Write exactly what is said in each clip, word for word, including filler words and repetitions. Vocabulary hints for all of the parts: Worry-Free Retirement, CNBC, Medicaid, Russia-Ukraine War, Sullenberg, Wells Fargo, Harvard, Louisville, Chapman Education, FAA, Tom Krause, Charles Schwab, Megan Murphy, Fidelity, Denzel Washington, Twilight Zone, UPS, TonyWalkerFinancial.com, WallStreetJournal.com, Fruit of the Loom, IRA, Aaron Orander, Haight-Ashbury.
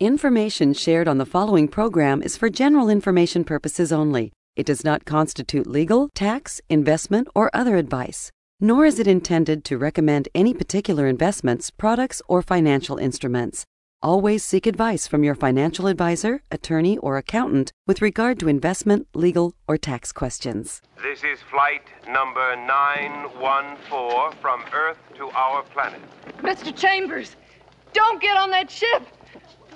Information shared on the following program is for general information purposes only. It does not constitute legal, tax, investment, or other advice, nor is it intended to recommend any particular investments, products, or financial instruments. Always seek advice from your financial advisor, attorney, or accountant with regard to investment, legal, or tax questions. This is flight number nine one four from Earth to our planet. Mister Chambers, don't get on that ship.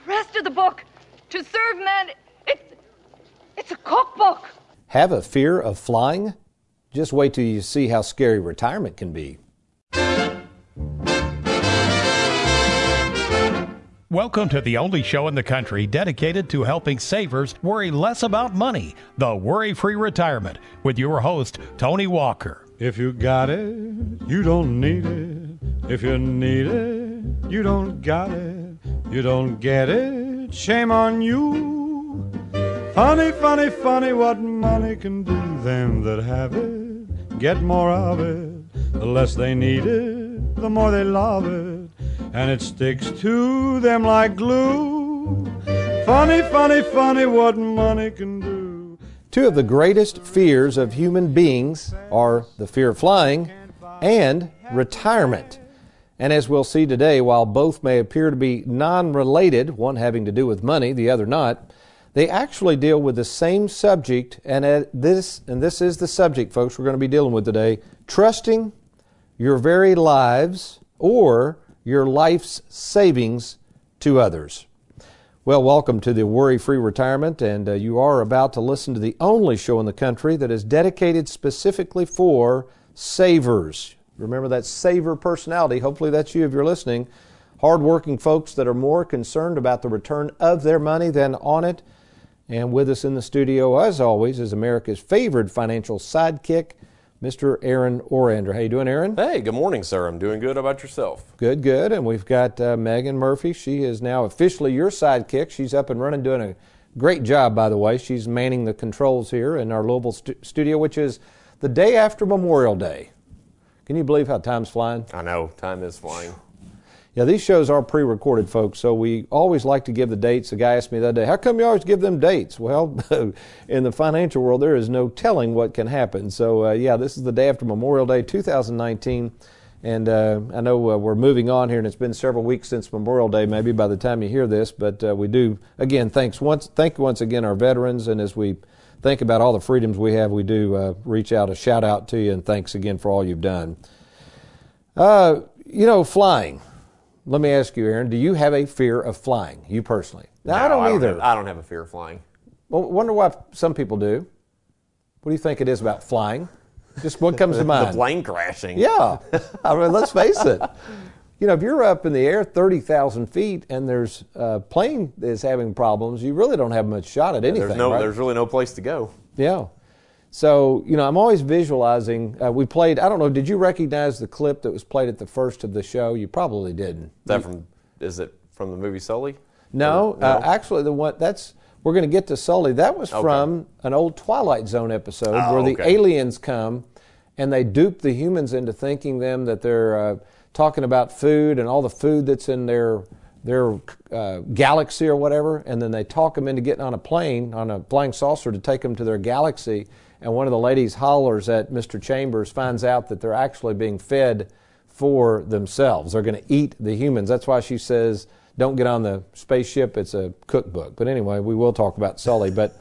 The rest of the book, To Serve Men, it's, it's a cookbook. Have a fear of flying? Just wait till you see how scary retirement can be. Welcome to the only show in the country dedicated to helping savers worry less about money, the Worry-Free Retirement, with your host, Tony Walker. If you got it, you don't need it. If you need it, you don't got it. You don't get it, shame on you. Funny, funny, funny what money can do. Them that have it get more of it. The less they need it, the more they love it. And it sticks to them like glue. Funny, funny, funny what money can do. Two of the greatest fears of human beings are the fear of flying and retirement. And as we'll see today, while both may appear to be non-related, one having to do with money, the other not, they actually deal with the same subject. And at this, and this is the subject, folks, we're going to be dealing with today: trusting your very lives or your life's savings to others. Well, welcome to the Worry-Free Retirement, and uh, you are about to listen to the only show in the country that is dedicated specifically for savers. Remember that saver personality. Hopefully that's you if you're listening. Hardworking folks that are more concerned about the return of their money than on it. And with us in the studio, as always, is America's favorite financial sidekick, Mister Aaron Orander. How you doing, Aaron? Hey, good morning, sir. I'm doing good. How about yourself? Good, good. And we've got uh, Megan Murphy. She is now officially your sidekick. She's up and running, doing a great job, by the way. She's manning the controls here in our Louisville st- studio, which is the day after Memorial Day. Can you believe how time's flying? I know. Time is flying. Yeah, these shows are pre-recorded, folks, so we always like to give the dates. A guy asked me the other day, how come you always give them dates? Well, in the financial world, there is no telling what can happen. So, uh, yeah, this is the day after Memorial Day two thousand nineteen, and uh, I know uh, we're moving on here, and it's been several weeks since Memorial Day maybe by the time you hear this, but uh, we do, again, thanks once, thank once again our veterans, and as we think about all the freedoms we have, we do uh, reach out a shout-out to you, and thanks again for all you've done. Uh, you know, flying. Let me ask you, Aaron, do you have a fear of flying, you personally? Now, no, I don't I either. Don't have, I don't have a fear of flying. Well, I wonder why some people do. What do you think it is about flying? Just what comes to mind? The plane crashing. Yeah. I mean, let's face it. You know, if you're up in the air thirty thousand feet and there's a plane that's having problems, you really don't have much shot at anything, there's no, right? There's really no place to go. Yeah. So, you know, I'm always visualizing. Uh, we played, I don't know, did you recognize the clip that was played at the first of the show? You probably didn't. That from, is it from the movie Sully? No, no? Uh, actually the one, that's, we're going to get to Sully. That was okay. From an old Twilight Zone episode oh, where the okay. aliens come and they dupe the humans into thinking them that they're uh, talking about food and all the food that's in their their uh, galaxy or whatever, and then they talk them into getting on a plane, on a flying saucer to take them to their galaxy. And one of the ladies hollers at Mister Chambers, finds out that they're actually being fed for themselves. They're going to eat the humans. That's why she says, don't get on the spaceship. It's a cookbook. But anyway, we will talk about Sully. But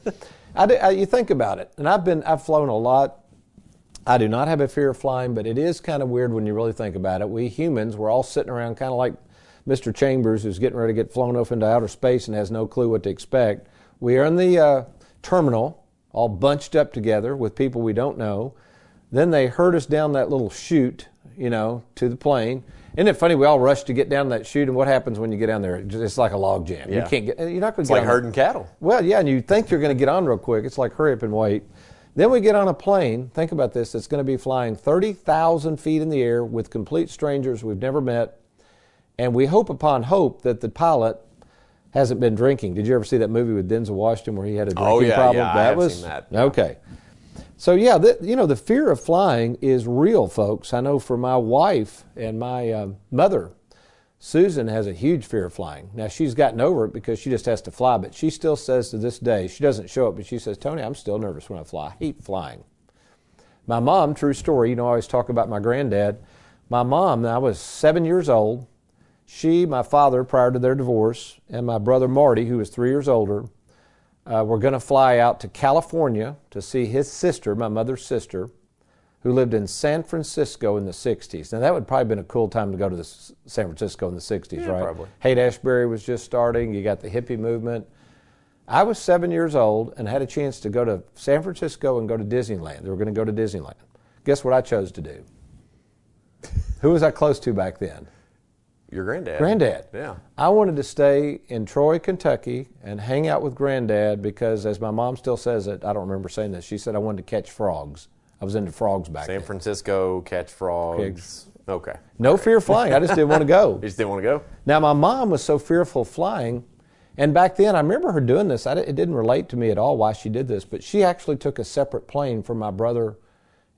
I do, I, you think about it. And I've been, I've flown a lot. I do not have a fear of flying, but it is kind of weird when you really think about it. We humans, we're all sitting around kind of like Mister Chambers, who's getting ready to get flown off into outer space and has no clue what to expect. We are in the uh, terminal, all bunched up together with people we don't know. Then they herd us down that little chute, you know, to the plane. Isn't it funny? We all rush to get down that chute, and what happens when you get down there? It's like a log jam. Yeah. You can't get. You're not going to. It's like herding cattle. Well, yeah, and you think you're going to get on real quick. It's like hurry up and wait. Then we get on a plane. Think about this. It's going to be flying thirty thousand feet in the air with complete strangers we've never met, and we hope upon hope that the pilot hasn't been drinking. Did you ever see that movie with Denzel Washington where he had a drinking oh, yeah, problem? Yeah, that I have was seen that. Yeah. Okay. So yeah, the, you know, the fear of flying is real, folks. I know for my wife and my uh, mother, Susan has a huge fear of flying. Now, she's gotten over it because she just has to fly, but she still says to this day, she doesn't show it, but she says, Tony, I'm still nervous when I fly. I hate flying. My mom, true story, you know, I always talk about my granddad. My mom, I was seven years old. She, my father, prior to their divorce, and my brother Marty, who was three years older, uh, were going to fly out to California to see his sister, my mother's sister, who lived in San Francisco in the sixties. Now, that would probably have been a cool time to go to the S- San Francisco in the sixties, yeah, right? Probably. Haight-Ashbury was just starting. You got the hippie movement. I was seven years old and had a chance to go to San Francisco and go to Disneyland. They were going to go to Disneyland. Guess what I chose to do? Who was I close to back then? Your granddad. Granddad. Yeah. I wanted to stay in Troy, Kentucky, and hang out with Granddad because, as my mom still says it, I don't remember saying this, she said I wanted to catch frogs. I was into frogs back then. San Francisco, catch frogs. Pigs. Okay. No fear of flying. I just didn't want to go. You just didn't want to go? Now, my mom was so fearful of flying, and back then, I remember her doing this. I, it didn't relate to me at all why she did this, but she actually took a separate plane from my brother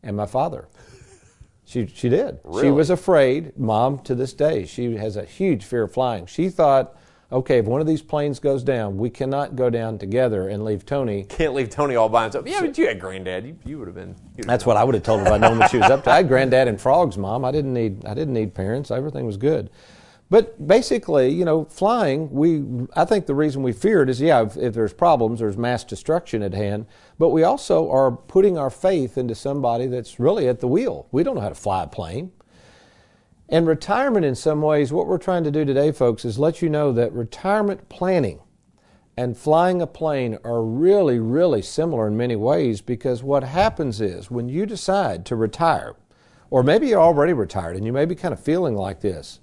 and my father. She she did. Really? She was afraid. Mom, to this day, she has a huge fear of flying. She thought, okay, if one of these planes goes down, we cannot go down together and leave Tony. Can't leave Tony all by himself. Yeah, but you had Granddad. You, you would have been. That's what I would have told her if I'd known what she was up to. I had Granddad and frogs, Mom. I didn't need I didn't need parents. Everything was good. But basically, you know, flying, we I think the reason we fear it is, yeah, if, if there's problems, there's mass destruction at hand. But we also are putting our faith into somebody that's really at the wheel. We don't know how to fly a plane. And retirement, in some ways, what we're trying to do today, folks, is let you know that retirement planning and flying a plane are really, really similar in many ways, because what happens is when you decide to retire, or maybe you're already retired and you may be kind of feeling like this,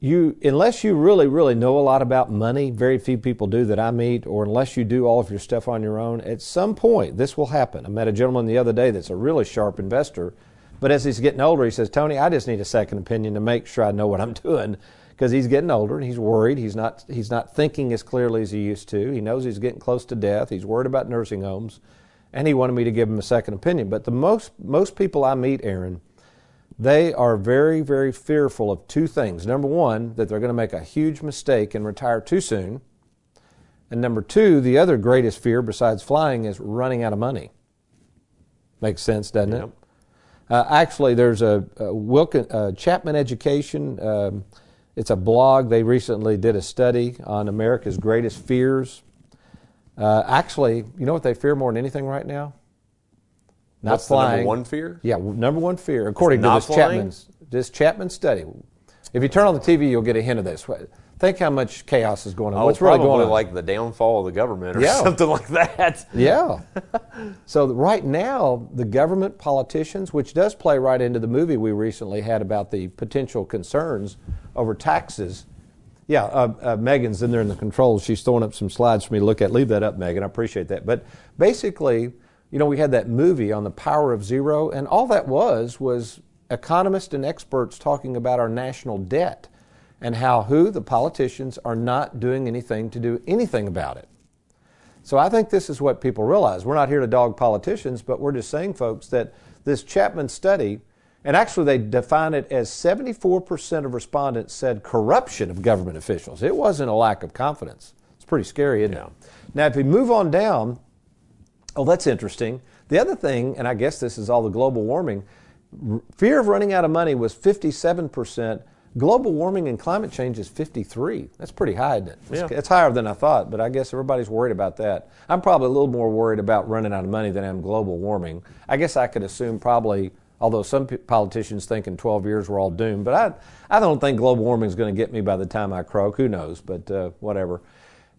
you unless you really, really know a lot about money, very few people do that I meet, or unless you do all of your stuff on your own, at some point this will happen. I met a gentleman the other day that's a really sharp investor, but as he's getting older, he says, Tony, I just need a second opinion to make sure I know what I'm doing, because he's getting older and he's worried. He's not he's not thinking as clearly as he used to. He knows he's getting close to death. He's worried about nursing homes, and he wanted me to give him a second opinion. But the most most people I meet, Aaron, they are very, very fearful of two things. Number one, that they're going to make a huge mistake and retire too soon. And number two, the other greatest fear besides flying is running out of money. Makes sense, doesn't yep. it? Uh, actually, there's a, a Wilkin, uh, Chapman Education. Um, it's a blog. They recently did a study on America's greatest fears. Uh, actually, you know what they fear more than anything right now? Not What's flying. The number one fear? Yeah, number one fear, according to this Chapman's, this Chapman study. If you turn on the T V, you'll get a hint of this. Think how much chaos is going on. Oh, What's really going on? Like the downfall of the government or yeah. something like that. Yeah. So right now, the government politicians, which does play right into the movie we recently had about the potential concerns over taxes. Yeah, uh, uh, Megan's in there in the controls. She's throwing up some slides for me to look at. Leave that up, Megan. I appreciate that. But basically, you know, we had that movie on the power of zero, and all that was was economists and experts talking about our national debt. And how who, the politicians, are not doing anything to do anything about it. So I think this is what people realize. We're not here to dog politicians, but we're just saying, folks, that this Chapman study, and actually they define it as seventy-four percent of respondents said corruption of government officials. It wasn't a lack of confidence. It's pretty scary, isn't it? Now, if we move on down, oh, that's interesting. The other thing, and I guess this is all the global warming, fear of running out of money was fifty-seven percent. Global warming and climate change is fifty-three. That's pretty high, isn't it? It's, yeah. it's higher than I thought, but I guess everybody's worried about that. I'm probably a little more worried about running out of money than I am global warming. I guess I could assume probably, although some politicians think in twelve years we're all doomed, but I I don't think global warming is going to get me by the time I croak. Who knows? But uh, whatever.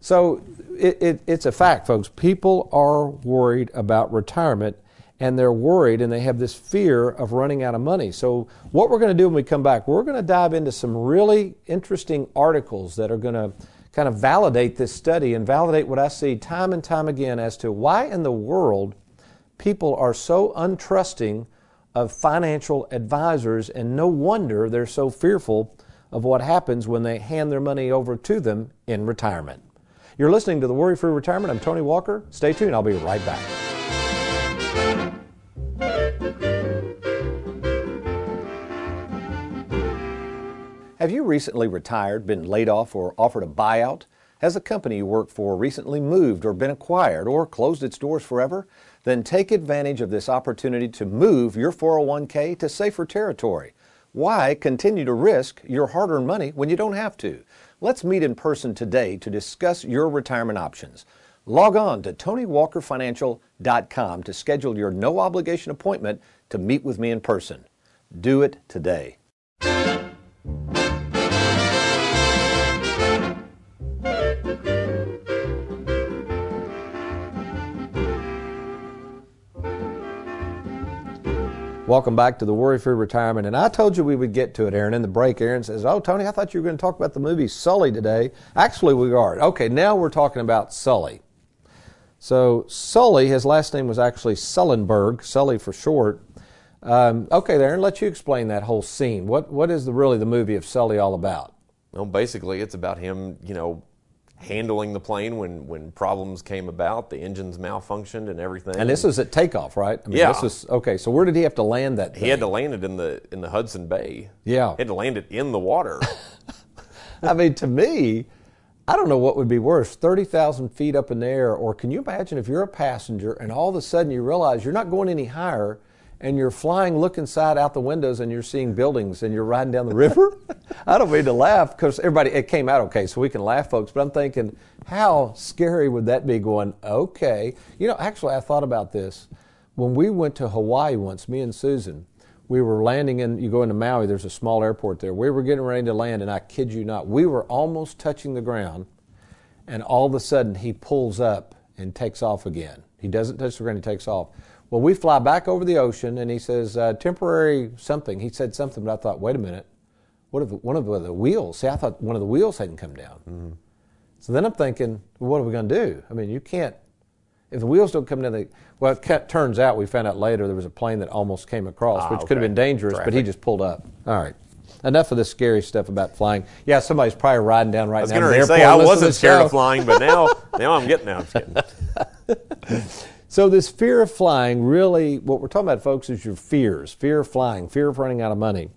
So it, it, it's a fact, folks. People are worried about retirement. And they're worried, and they have this fear of running out of money. So what we're going to do when we come back, we're going to dive into some really interesting articles that are going to kind of validate this study and validate what I see time and time again as to why in the world people are so untrusting of financial advisors, and no wonder they're so fearful of what happens when they hand their money over to them in retirement. You're listening to the Worry-Free Retirement. I'm Tony Walker. Stay tuned. I'll be right back. Have you recently retired, been laid off, or offered a buyout? Has the company you work for recently moved or been acquired or closed its doors forever? Then take advantage of this opportunity to move your four oh one K to safer territory. Why continue to risk your hard-earned money when you don't have to? Let's meet in person today to discuss your retirement options. Log on to Tony Walker Financial dot com to schedule your no-obligation appointment to meet with me in person. Do it today. Welcome back to the Worry-Free Retirement. And I told you we would get to it, Aaron. In the break, Aaron says, oh, Tony, I thought you were going to talk about the movie Sully today. Actually, we are. Okay, now we're talking about Sully. So Sully, his last name was actually Sullenberg, Sully for short. Um, okay, Aaron, let you explain that whole scene. What What is the, really the movie of Sully all about? Well, basically, it's about him, you know, handling the plane when, when problems came about, the engines malfunctioned and everything. And this was at takeoff, right? I mean, yeah. This was, okay, so where did he have to land that thing? He had to land it in the in the Hudson Bay. Yeah. He had to land it in the water. I mean, to me, I don't know what would be worse, thirty thousand feet up in the air, or can you imagine if you're a passenger and all of a sudden you realize you're not going any higher and you're flying, look inside out the windows, and you're seeing buildings, and you're riding down the river? I don't mean to laugh, because everybody, it came out okay, so we can laugh, folks, but I'm thinking, how scary would that be going, okay. You know, actually, I thought about this. When we went to Hawaii once, me and Susan, we were landing in, you go into Maui, there's a small airport there. We were getting ready to land, and I kid you not, we were almost touching the ground, and all of a sudden, he pulls up and takes off again. He doesn't touch the ground, he takes off. Well, we fly back over the ocean, and he says, uh, temporary something. He said something, but I thought, wait a minute. What if one of the wheels? See, I thought one of the wheels hadn't come down. Mm-hmm. So then I'm thinking, well, what are we going to do? I mean, you can't. If the wheels don't come down, they, well, it kept, turns out we found out later there was a plane that almost came across, ah, which okay. could have been dangerous, Traffic. But he just pulled up. All right. Enough of this scary stuff about flying. Yeah, somebody's probably riding down right now. I was going to say, I wasn't scared of flying, but now, now I'm getting out. So this fear of flying, really, what we're talking about, folks, is your fears. Fear of flying, fear of running out of money.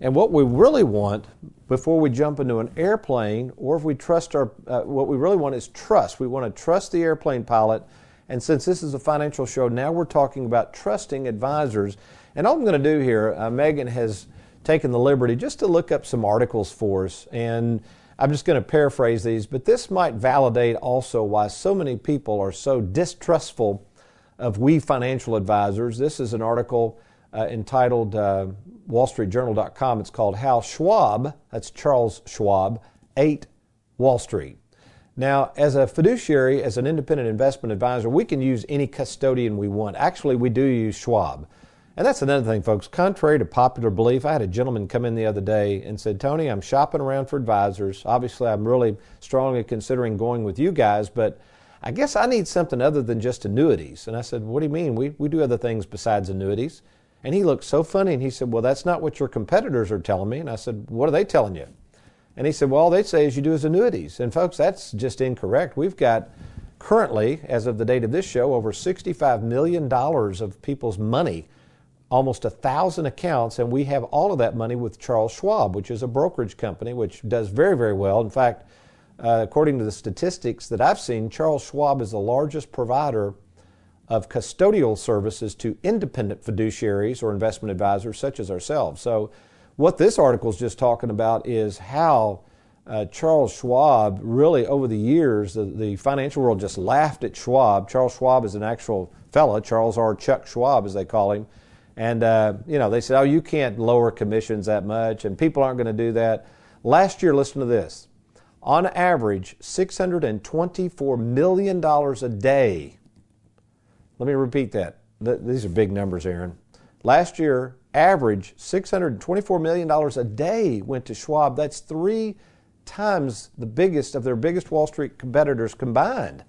And what we really want before we jump into an airplane, or if we trust our, uh, what we really want is trust. We want to trust the airplane pilot. And since this is a financial show, now we're talking about trusting advisors. And all I'm going to do here, uh, Megan has taken the liberty just to look up some articles for us. And I'm just going to paraphrase these, but this might validate also why so many people are so distrustful of we financial advisors. This is an article uh, entitled uh, Wall Street Journal dot com. It's called How Schwab, that's Charles Schwab, Ate Wall Street. Now, as a fiduciary, as an independent investment advisor, we can use any custodian we want. Actually, we do use Schwab. And that's another thing, folks. Contrary to popular belief, I had a gentleman come in the other day and said, Tony, I'm shopping around for advisors. Obviously, I'm really strongly considering going with you guys, but I guess I need something other than just annuities. And I said, what do you mean? We, we do other things besides annuities. And he looked so funny, and he said, well, that's not what your competitors are telling me. And I said, what are they telling you? And he said, well, all they say is you do is annuities. And, folks, that's just incorrect. We've got currently, as of the date of this show, over sixty-five million dollars of people's money, almost one thousand accounts, and we have all of that money with Charles Schwab, which is a brokerage company, which does very, very well. In fact, Uh, according to the statistics that I've seen, Charles Schwab is the largest provider of custodial services to independent fiduciaries or investment advisors such as ourselves. So what this article is just talking about is how uh, Charles Schwab really over the years, the, the financial world just laughed at Schwab. Charles Schwab is an actual fella, Charles R. Chuck Schwab as they call him. And, uh, you know, they said, oh, you can't lower commissions that much and people aren't going to do that. Last year, listen to this. On average, six hundred twenty-four million dollars a day. Let me repeat that. Th- these are big numbers, Aaron. Last year, average six hundred twenty-four million dollars a day went to Schwab. That's three times the biggest of their biggest Wall Street competitors combined.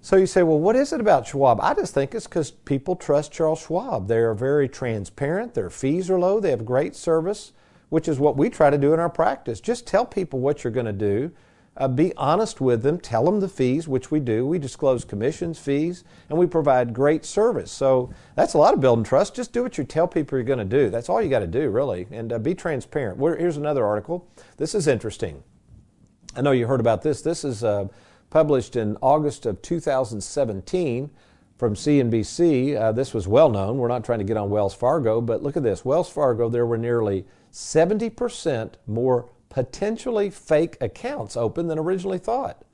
So you say, well, what is it about Schwab? I just think it's because people trust Charles Schwab. They are very transparent. Their fees are low. They have great service, which is what we try to do in our practice. Just tell people what you're going to do. Uh, be honest with them. Tell them the fees, which we do. We disclose commissions, fees, and we provide great service. So that's a lot of building trust. Just do what you tell people you're going to do. That's all you got to do, really. And uh, be transparent. We're, here's another article. This is interesting. I know you heard about this. This is uh, published in August of two thousand seventeen from C N B C. Uh, this was well known. We're not trying to get on Wells Fargo, but look at this. Wells Fargo, there were nearly seventy percent more potentially fake accounts open than originally thought.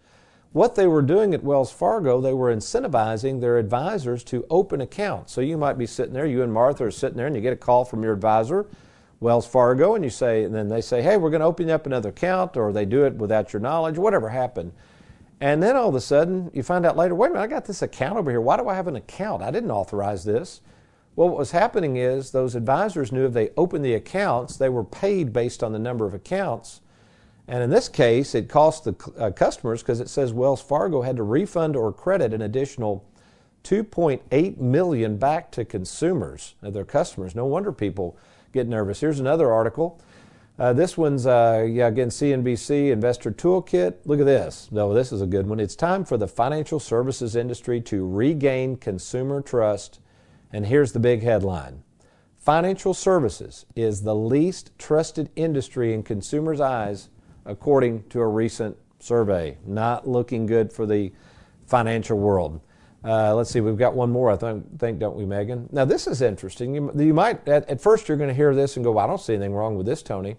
What they were doing at Wells Fargo, they were incentivizing their advisors to open accounts. So you might be sitting there, you and Martha are sitting there, and you get a call from your advisor, Wells Fargo, and you say, and then they say, hey, we're going to open up another account, or they do it without your knowledge, whatever happened. And then all of a sudden, you find out later, wait a minute, I got this account over here. Why do I have an account? I didn't authorize this. Well, what was happening is those advisors knew if they opened the accounts, they were paid based on the number of accounts. And in this case, it cost the uh, customers, because it says Wells Fargo had to refund or credit an additional two point eight million dollars back to consumers, their customers. No wonder people get nervous. Here's another article. Uh, this one's, uh, yeah, again, C N B C Investor Toolkit. Look at this. No, this is a good one. It's time for the financial services industry to regain consumer trust. And here's the big headline. Financial services is the least trusted industry in consumers' eyes, according to a recent survey. Not looking good for the financial world. Uh, let's see, we've got one more, I th- think, don't we, Megan? Now, this is interesting. You, you might, at, at first, you're going to hear this and go, well, I don't see anything wrong with this, Tony.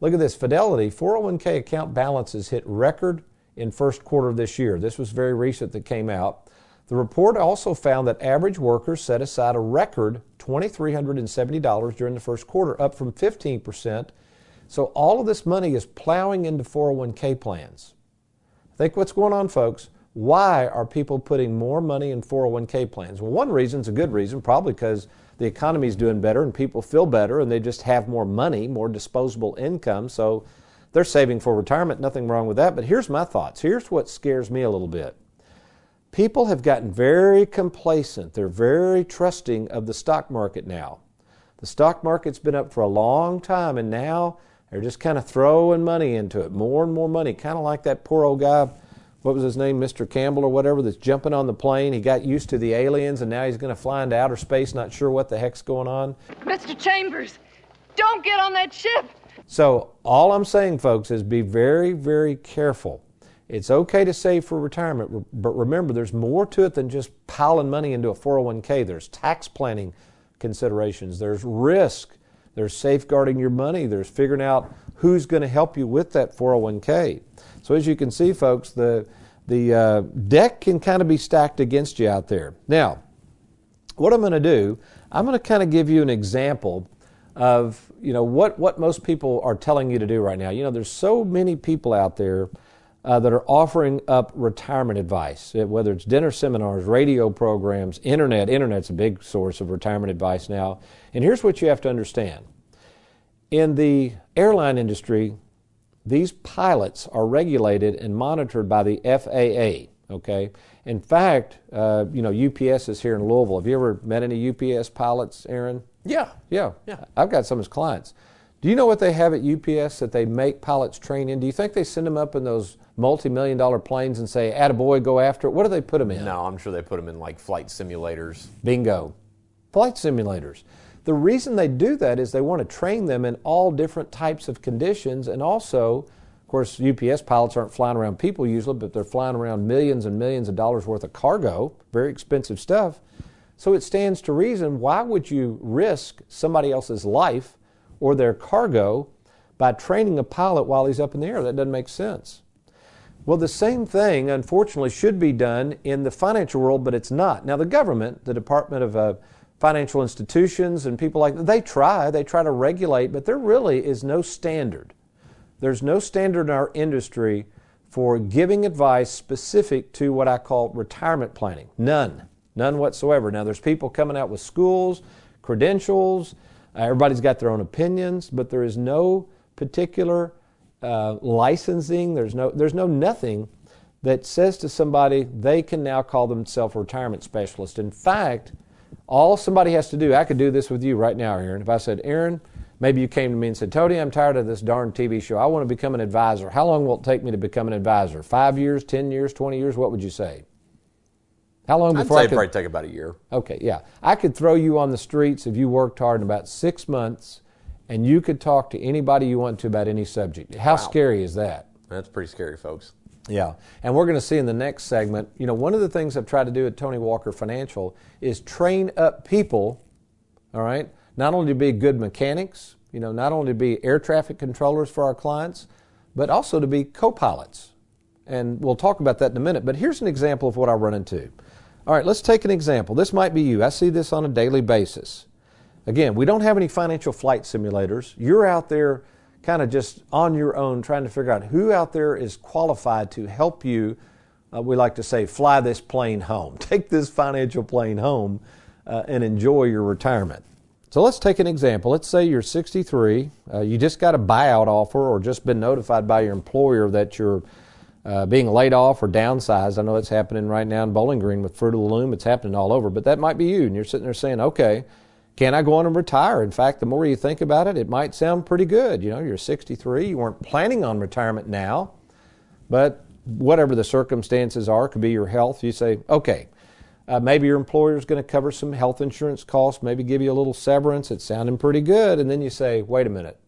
Look at this. Fidelity four oh one k account balances hit record in first quarter of this year. This was very recent that came out. The report also found that average workers set aside a record two thousand three hundred seventy dollars during the first quarter, up from fifteen percent. So all of this money is plowing into four oh one k plans. I think what's going on, folks, why are people putting more money in four oh one k plans? Well, one reason is a good reason, probably because the economy is doing better and people feel better and they just have more money, more disposable income. So they're saving for retirement. Nothing wrong with that. But here's my thoughts. Here's what scares me a little bit. People have gotten very complacent. They're very trusting of the stock market now. The stock market's been up for a long time, and now they're just kind of throwing money into it, more and more money, kind of like that poor old guy, what was his name, Mister Campbell or whatever, that's jumping on the plane. He got used to the aliens, and now he's going to fly into outer space, not sure what the heck's going on. Mister Chambers, don't get on that ship. So all I'm saying, folks, is be very, very careful. It's okay to save for retirement, but remember, there's more to it than just piling money into a four oh one k. There's tax planning considerations. There's risk. There's safeguarding your money. There's figuring out who's going to help you with that four oh one k. So as you can see, folks, the, the uh, deck can kind of be stacked against you out there. Now, what I'm going to do, I'm going to kind of give you an example of, you know, what, what most people are telling you to do right now. You know, there's so many people out there Uh, that are offering up retirement advice, whether it's dinner seminars, radio programs, internet. Internet's a big source of retirement advice now. And here's what you have to understand. In the airline industry, these pilots are regulated and monitored by the F A A, okay? In fact, uh, you know, U P S is here in Louisville. Have you ever met any U P S pilots, Aaron? Yeah. Yeah. Yeah. I've got some as clients. Do you know what they have at U P S that they make pilots train in? Do you think they send them up in those multi-million dollar planes and say, attaboy, go after it? What do they put them in? No, I'm sure they put them in like flight simulators. Bingo. Flight simulators. The reason they do that is they want to train them in all different types of conditions, and also, of course, U P S pilots aren't flying around people usually, but they're flying around millions and millions of dollars worth of cargo, very expensive stuff. So it stands to reason, why would you risk somebody else's life or their cargo by training a pilot while he's up in the air? That doesn't make sense. Well, the same thing, unfortunately, should be done in the financial world, but it's not. Now, the government, the Department of uh, Financial Institutions and people like that, they try. They try to regulate, but there really is no standard. There's no standard in our industry for giving advice specific to what I call retirement planning. None. None whatsoever. Now, there's people coming out with schools, credentials. Uh, everybody's got their own opinions, but there is no particular uh, licensing. There's no, there's no nothing that says to somebody they can now call themselves a retirement specialist. In fact, all somebody has to do, I could do this with you right now, Aaron. If I said, Aaron, Maybe you came to me and said, Tony, I'm tired of this darn T V show. I want to become an advisor. How long will it take me to become an advisor? Five years, ten years, twenty years? What would you say? How long before I'd say I could... probably take about a year. Okay, yeah. I could throw you on the streets if you worked hard in about six months, and you could talk to anybody you want to about any subject. How wow. scary is that? That's pretty scary, folks. Yeah, and we're going to see in the next segment, you know, one of the things I've tried to do at Tony Walker Financial is train up people, all right, not only to be good mechanics, you know, not only to be air traffic controllers for our clients, but also to be co-pilots. And we'll talk about that in a minute, but here's an example of what I run into. All right, let's take an example. This might be you. I see this on a daily basis. Again, we don't have any financial flight simulators. You're out there kind of just on your own trying to figure out who out there is qualified to help you, uh, we like to say, fly this plane home. Take this financial plane home uh, and enjoy your retirement. So let's take an example. Let's say you're sixty-three. Uh, you just got a buyout offer or just been notified by your employer that you're uh, being laid off or downsized. I know it's happening right now in Bowling Green with Fruit of the Loom. It's happening all over, but that might be you, and you're sitting there saying, okay, can I go on and retire? In fact, the more you think about it, it might sound pretty good. You know, you're sixty-three, you weren't planning on retirement now, but whatever the circumstances are, could be your health, you say, okay, uh, maybe your employer's going to cover some health insurance costs, maybe give you a little severance, it's sounding pretty good, and then you say, wait a minute,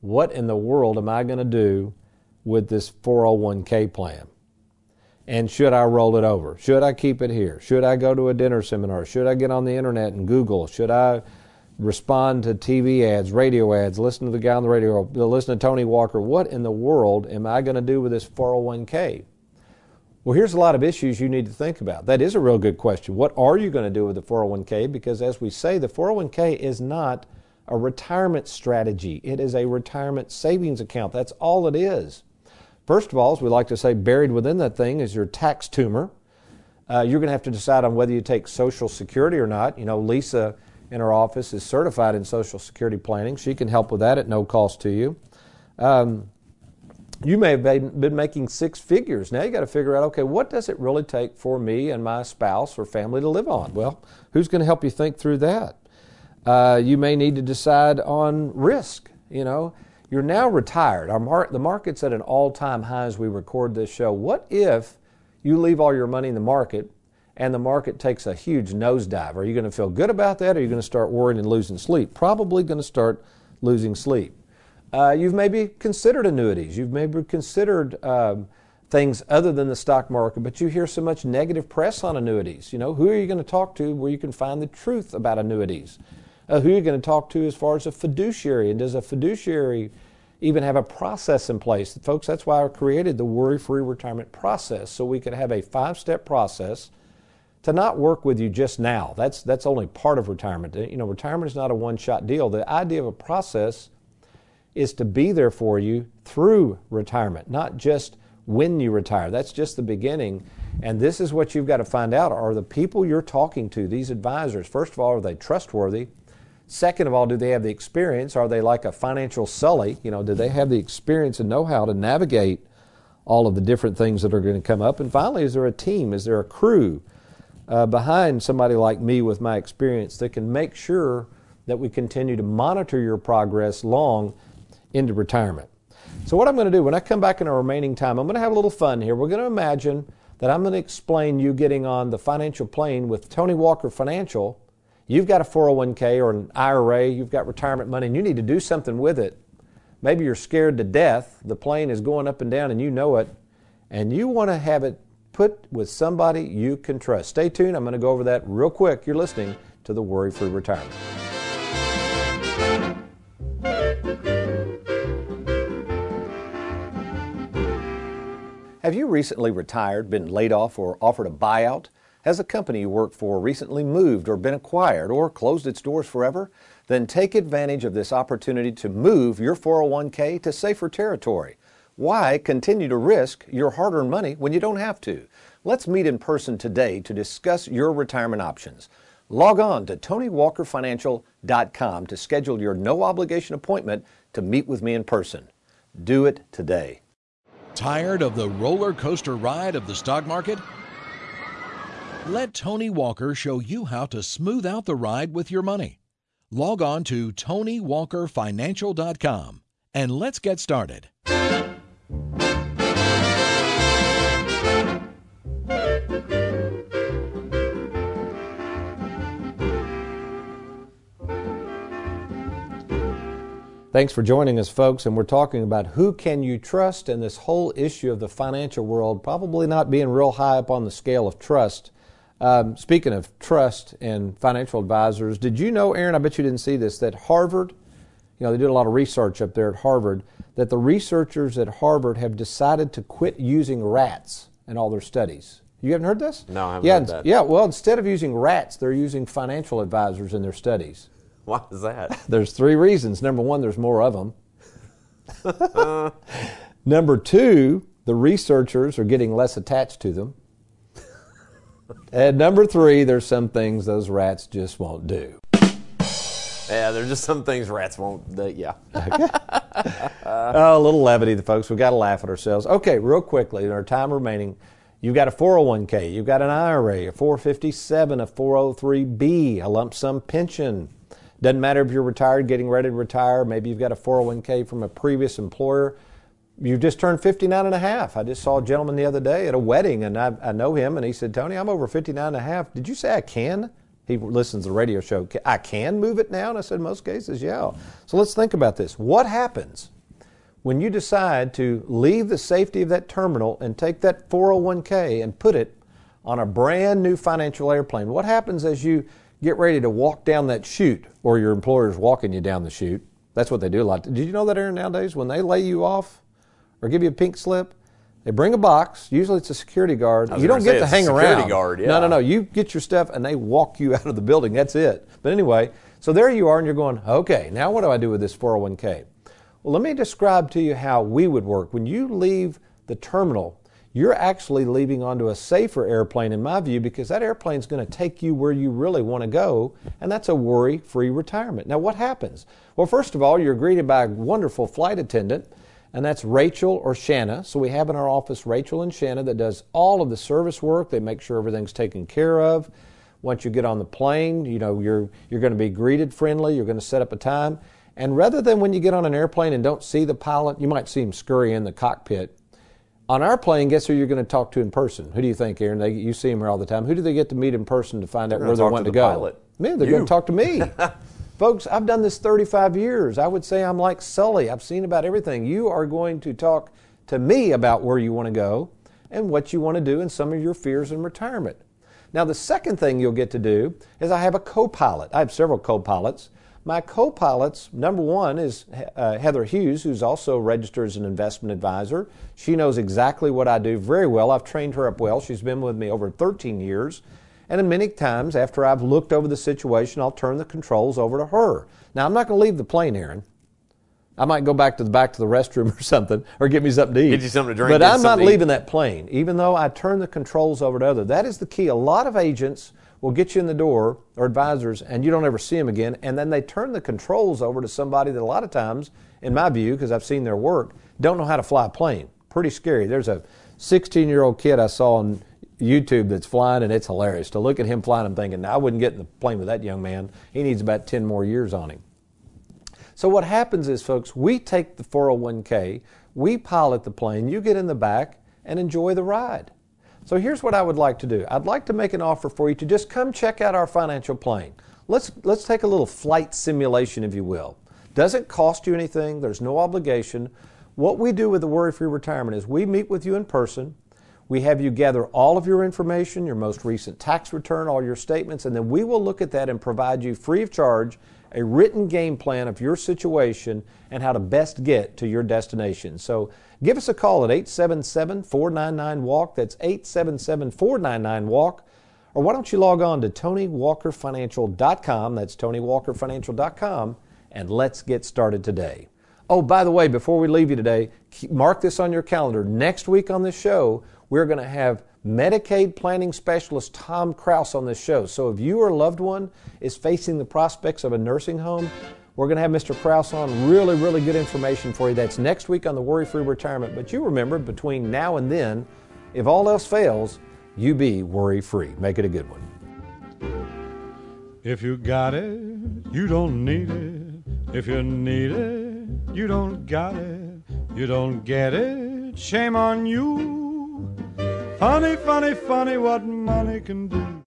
what in the world am I going to do with this four oh one k plan? And should I roll it over? Should I keep it here? Should I go to a dinner seminar? Should I get on the internet and Google? Should I respond to T V ads, radio ads, listen to the guy on the radio, listen to Tony Walker? What in the world am I going to do with this four oh one k? Well, here's a lot of issues you need to think about. That is a real good question. What are you going to do with the four oh one k? Because as we say, the four oh one k is not a retirement strategy. It is a retirement savings account. That's all it is. First of all, as we like to say, buried within that thing is your tax tumor. Uh, you're going to have to decide on whether you take Social Security or not. You know, Lisa in her office is certified in Social Security planning. She can help with that at no cost to you. Um, you may have been, been making six figures. Now you've got to figure out, okay, what does it really take for me and my spouse or family to live on? Well, who's going to help you think through that? Uh, you may need to decide on risk, you know. You're now retired. Our mar- the market's at an all-time high as we record this show. What if you leave all your money in the market and the market takes a huge nosedive? Are you going to feel good about that, or are you going to start worrying and losing sleep? Probably going to start losing sleep. Uh, you've maybe considered annuities. You've maybe considered um, things other than the stock market, but you hear so much negative press on annuities. You know, who are you going to talk to where you can find the truth about annuities? Uh, who you're going to talk to as far as a fiduciary, and does a fiduciary even have a process in place? Folks, that's why I created the Worry-Free Retirement process, so we could have a five-step process to not work with you just now. That's that's only part of retirement. You know, retirement is not a one-shot deal. The idea of a process is to be there for you through retirement, not just when you retire. That's just the beginning. And this is what you've got to find out. Are the people you're talking to, these advisors, first of all, are they trustworthy? Second of all, do they have the experience? Are they like a financial Sully? You know, do they have the experience and know-how to navigate all of the different things that are going to come up? And finally, is there a team? Is there a crew uh, behind somebody like me with my experience that can make sure that we continue to monitor your progress long into retirement? So what I'm going to do when I come back in our remaining time, I'm going to have a little fun here. We're going to imagine that I'm going to explain you getting on the financial plane with Tony Walker Financial. You've got a four oh one k or an I R A, you've got retirement money, and you need to do something with it. Maybe you're scared to death. The plane is going up and down, and you know it, and you want to have it put with somebody you can trust. Stay tuned. I'm going to go over that real quick. You're listening to the Worry-Free Retirement. Have you recently retired, been laid off, or offered a buyout? Has a company you work for recently moved or been acquired or closed its doors forever? Then take advantage of this opportunity to move your four oh one k to safer territory. Why continue to risk your hard-earned money when you don't have to? Let's meet in person today to discuss your retirement options. Log on to Tony Walker Financial dot com to schedule your no-obligation appointment to meet with me in person. Do it today. Tired of the roller coaster ride of the stock market? Let Tony Walker show you how to smooth out the ride with your money. Log on to Tony Walker Financial dot com and let's get started. Thanks for joining us, folks, and we're talking about who can you trust and this whole issue of the financial world probably not being real high up on the scale of trust. Um, speaking of trust and financial advisors, did you know, Aaron, I bet you didn't see this, that Harvard, you know, they did a lot of research up there at Harvard, that the researchers at Harvard have decided to quit using rats in all their studies. You haven't heard this? No, I haven't yeah, heard that. Yeah, well, instead of using rats, they're using financial advisors in their studies. Why is that? There's three reasons. Number one, there's more of them. uh. Number two, the researchers are getting less attached to them. And number three, there's some things those rats just won't do. Yeah, there's just some things rats won't do. Yeah. Okay. Oh, a little levity, folks. We've got to laugh at ourselves. Okay, real quickly, in our time remaining, you've got a four oh one k, you've got an I R A, a four fifty-seven, a four oh three b, a lump sum pension. Doesn't matter if you're retired, getting ready to retire. Maybe you've got a four oh one k from a previous employer. You've just turned fifty-nine and a half. I just saw a gentleman the other day at a wedding, and I, I know him, and he said, Tony, I'm over fifty-nine and a half. Did you say I can? He listens to the radio show. I can move it now? And I said, in most cases, yeah. So let's think about this. What happens when you decide to leave the safety of that terminal and take that four oh one k and put it on a brand new financial airplane? What happens as you get ready to walk down that chute, or your employer's walking you down the chute? That's what they do a lot. Did you know that, Aaron, nowadays, when they lay you off or give you a pink slip, they bring a box. Usually it's a security guard. You don't get to hang around. Security guard, yeah. No, no, no. You get your stuff, and they walk you out of the building. That's it. But anyway, so there you are, and you're going, okay, now what do I do with this four oh one k? Well, let me describe to you how we would work. When you leave the terminal, you're actually leaving onto a safer airplane, in my view, because that airplane's going to take you where you really want to go, and that's a worry-free retirement. Now, what happens? Well, first of all, you're greeted by a wonderful flight attendant, and that's Rachel or Shanna. So we have in our office Rachel and Shanna that does all of the service work. They make sure everything's taken care of. Once you get on the plane, you know, you're, you're going to be greeted friendly. You're going to set up a time. And rather than when you get on an airplane and don't see the pilot, you might see him scurry in the cockpit. On our plane, guess who you're going to talk to in person? Who do you think, Aaron? They, you see him here all the time. Who do they get to meet in person to find out where they want to go? Pilot. Man, they're you. going to talk to me. Folks, I've done this thirty-five years. I would say I'm like Sully. I've seen about everything. You are going to talk to me about where you want to go and what you want to do and some of your fears in retirement. Now, the second thing you'll get to do is I have a co-pilot. I have several co-pilots. My co-pilots, number one, is uh, Heather Hughes, who's also registered as an investment advisor. She knows exactly what I do very well. I've trained her up well. She's been with me over thirteen years. And in many times, after I've looked over the situation, I'll turn the controls over to her. Now, I'm not going to leave the plane, Aaron. I might go back to the back to the restroom or something, or get me something to eat. Get you something to drink. But I'm not leaving that plane, even though I turn the controls over to other. That is the key. A lot of agents will get you in the door, or advisors, and you don't ever see them again, and then they turn the controls over to somebody that a lot of times, in my view, because I've seen their work, don't know how to fly a plane. Pretty scary. There's a sixteen-year-old kid I saw on YouTube that's flying, and it's hilarious. To look at him flying, I'm thinking, I wouldn't get in the plane with that young man. He needs about ten more years on him. So what happens is, folks, we take the four oh one k, we pilot the plane, you get in the back, and enjoy the ride. So here's what I would like to do. I'd like to make an offer for you to just come check out our financial plane. Let's let's take a little flight simulation, if you will. Doesn't cost you anything. There's no obligation. What we do with the Worry-Free Retirement is we meet with you in person. We have you gather all of your information, your most recent tax return, all your statements, and then we will look at that and provide you free of charge a written game plan of your situation and how to best get to your destination. So give us a call at eight seven seven, four nine nine, WALK. That's eight seven seven, four nine nine, WALK. Or why don't you log on to Tony Walker Financial dot com. That's Tony Walker Financial dot com. And let's get started today. Oh, by the way, before we leave you today, mark this on your calendar. Next week on this show, we're going to have Medicaid planning specialist Tom Krause on this show. So if you or a loved one is facing the prospects of a nursing home, we're going to have Mister Krause on. Really, really good information for you. That's next week on the Worry-Free Retirement. But you remember, between now and then, if all else fails, you be worry-free. Make it a good one. If you got it, you don't need it. If you need it, you don't got it. You don't get it, shame on you. Funny, funny, funny what money can do.